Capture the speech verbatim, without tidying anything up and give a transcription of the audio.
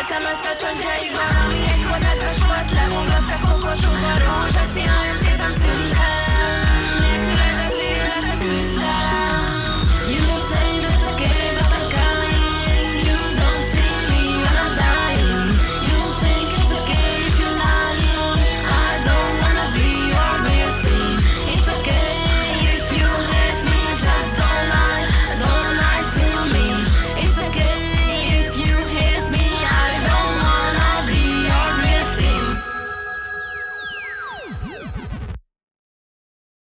Eltemet a csontjaikban, ami egykor nedves volt, leomlott a kokosúban. Rózsaszín, olyan képem szűnt.